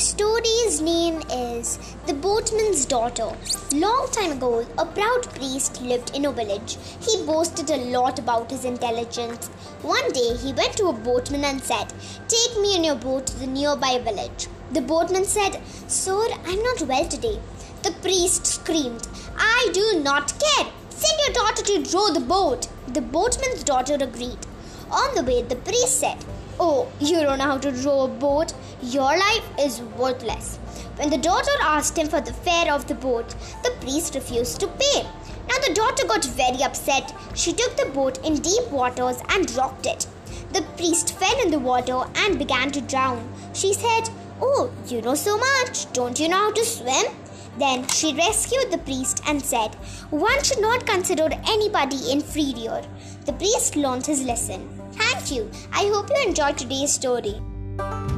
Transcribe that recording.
story's name is The Boatman's Daughter. Long time ago, a proud priest lived in a village. He boasted a lot about his intelligence. One day, he went to a boatman and said, "Take me in your boat to the nearby village." The boatman said, "Sir, I'm not well today." The priest screamed, "I do not care. Send your daughter to row the boat." The boatman's daughter agreed. On the way, the priest said, "Oh, you don't know how to row a boat? Your life is worthless." When the daughter asked him for the fare of the boat, the priest refused to pay. Now the daughter got very upset. She took the boat in deep waters and rocked it. The priest fell in the water and began to drown. She said, "Oh, you know so much. Don't you know how to swim?" Then she rescued the priest and said, "One should not consider anybody inferior." The priest learned his lesson. Thank you. I hope you enjoyed today's story.